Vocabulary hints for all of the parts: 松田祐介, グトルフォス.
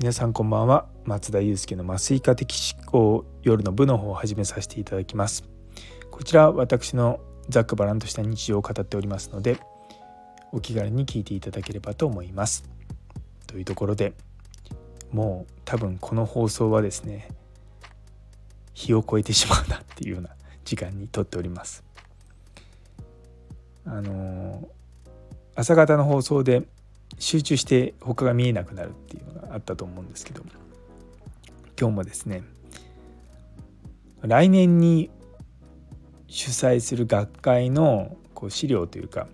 皆さんこんばんは。松田祐介の麻酔科的思考夜の部の方を始めさせていただきます。こちら私のざっくばらんとした日常を語っておりますので、お気軽に聞いていただければと思います。というところで、もう多分この放送はですね、日を超えてしまうなっていうような時間に撮っております。朝方の放送で集中して他が見えなくなるっていうのがあったと思うんですけど、今日もですね、来年に主催する学会の資料というか、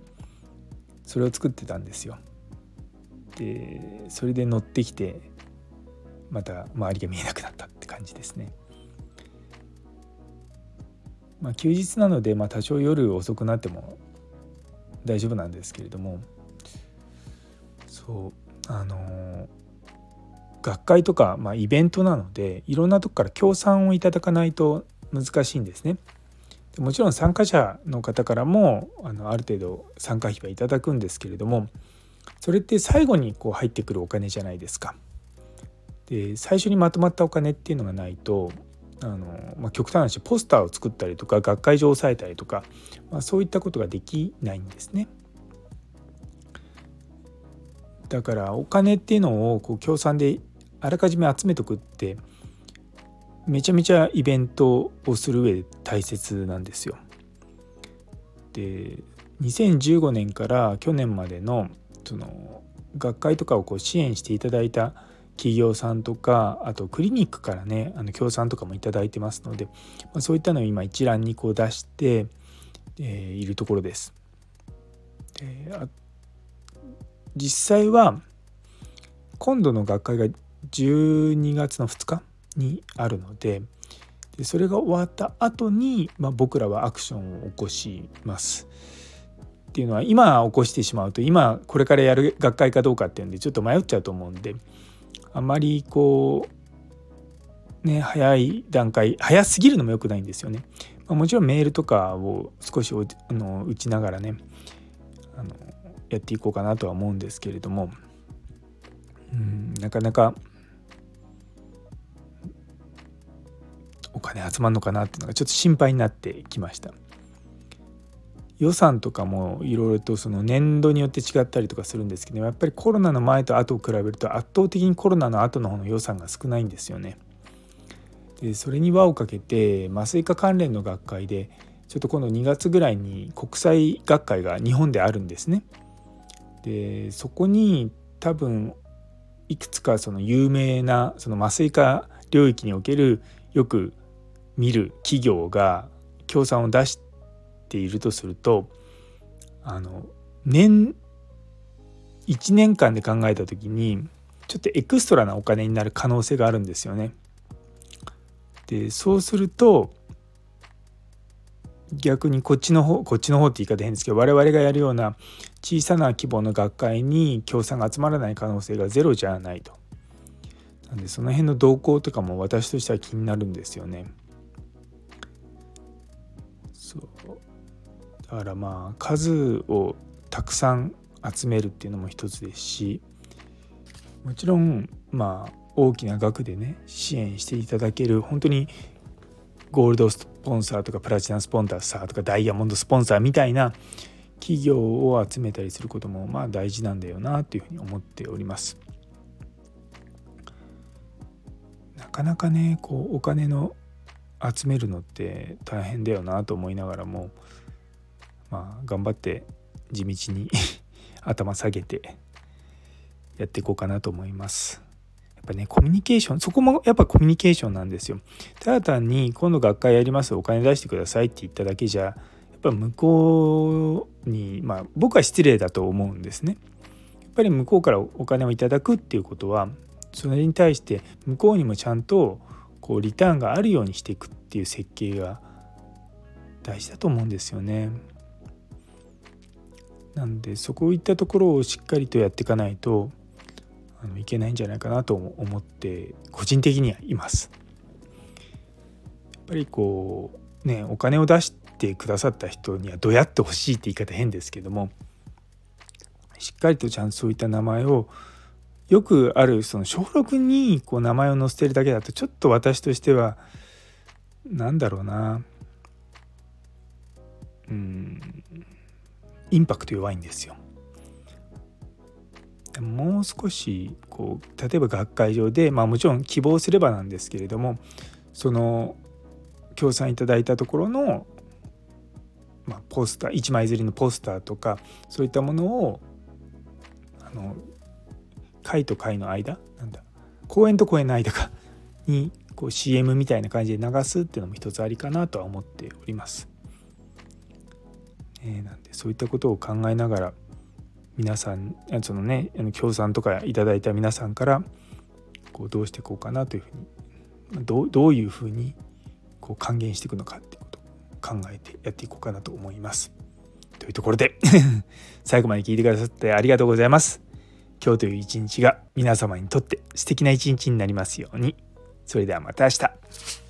それを作ってたんですよ。で、それで乗ってきて、また周りが見えなくなったって感じですね。休日なので、多少夜遅くなっても大丈夫なんですけれども、学会とか、イベントなので、いろんなとこから協賛をいただかないと難しいんですね。でもちろん参加者の方からもある程度参加費はいただくんですけれども、それって最後に入ってくるお金じゃないですか。で、最初にまとまったお金っていうのがないと、極端な話、ポスターを作ったりとか学会場を押さえたりとか、そういったことができないんですね。だからお金っていうのを協賛であらかじめ集めとくって、めちゃめちゃイベントをする上で大切なんですよ。で、2015年から去年までのその学会とかを支援していただいた企業さんとか、あとクリニックからね、協賛とかもいただいてますので、そういったのを今一覧に出しているところです。で、実際は今度の学会が12月の2日にあるので、それが終わった後に、僕らはアクションを起こします。っていうのは、今起こしてしまうと、今これからやる学会かどうかっていうんでちょっと迷っちゃうと思うんで、あまり早い段階、早すぎるのも良くないんですよね。もちろんメールとかを少し打ちながらね、やっていこうかなとは思うんですけれども、なかなかお金集まるのかなっていうのがちょっと心配になってきました。予算とかもいろいろとその年度によって違ったりとかするんですけど、やっぱりコロナの前と後を比べると圧倒的にコロナの後の方の予算が少ないんですよね。で、それに輪をかけて麻酔科関連の学会で、ちょっと今度2月ぐらいに国際学会が日本であるんですね。で、そこに多分いくつかその有名なその麻酔科領域におけるよく見る企業が協賛を出しているとすると、1年間で考えた時にちょっとエクストラなお金になる可能性があるんですよね。で、そうすると逆にこっちの方って言い方変ですけど、我々がやるような小さな規模の学会に協賛が集まらない可能性がゼロじゃないと。なんで、その辺の動向とかも私としては気になるんですよね。そうだから、数をたくさん集めるっていうのも一つですし、もちろん大きな額でね、支援していただける、本当にゴールドスポンサーとかプラチナスポンサーとかダイヤモンドスポンサーみたいな企業を集めたりすることも大事なんだよなというふうに思っております。なかなかね、お金の集めるのって大変だよなと思いながらも、頑張って地道に頭下げてやっていこうかなと思います。コミュニケーション、そこもやっぱコミュニケーションなんですよ。ただ単に今度学会やります、お金出してくださいって言っただけじゃ、やっぱ向こうに、僕は失礼だと思うんですね。やっぱり向こうからお金をいただくっていうことは、それに対して向こうにもちゃんとリターンがあるようにしていくっていう設計が大事だと思うんですよね。なんで、そこいったところをしっかりとやっていかないといけないんじゃないかなと思って個人的にはいます。やっぱりお金を出してくださった人にはどやってほしいって言い方変ですけども、しっかりとちゃんとそういった名前をよくあるその小6にこう名前を載せてるだけだとちょっと私としてはなんだろうな、インパクト弱いんですよ。もう少しこう例えば学会上で、もちろん希望すればなんですけれども、その協賛いただいたところの、ポスター1枚刷りのポスターとかそういったものを会と会の間、公演と公演の間かにこう CM みたいな感じで流すっていうのも一つありかなとは思っております。なんでそういったことを考えながら皆さんそのね協賛とかいただいた皆さんからこうどうしていこうかなというふうにどういうふうにこう還元していくのかっていうことを考えてやっていこうかなと思います。というところで最後まで聞いてくださってありがとうございます。今日という一日が皆様にとって素敵な一日になりますように。それではまた明日。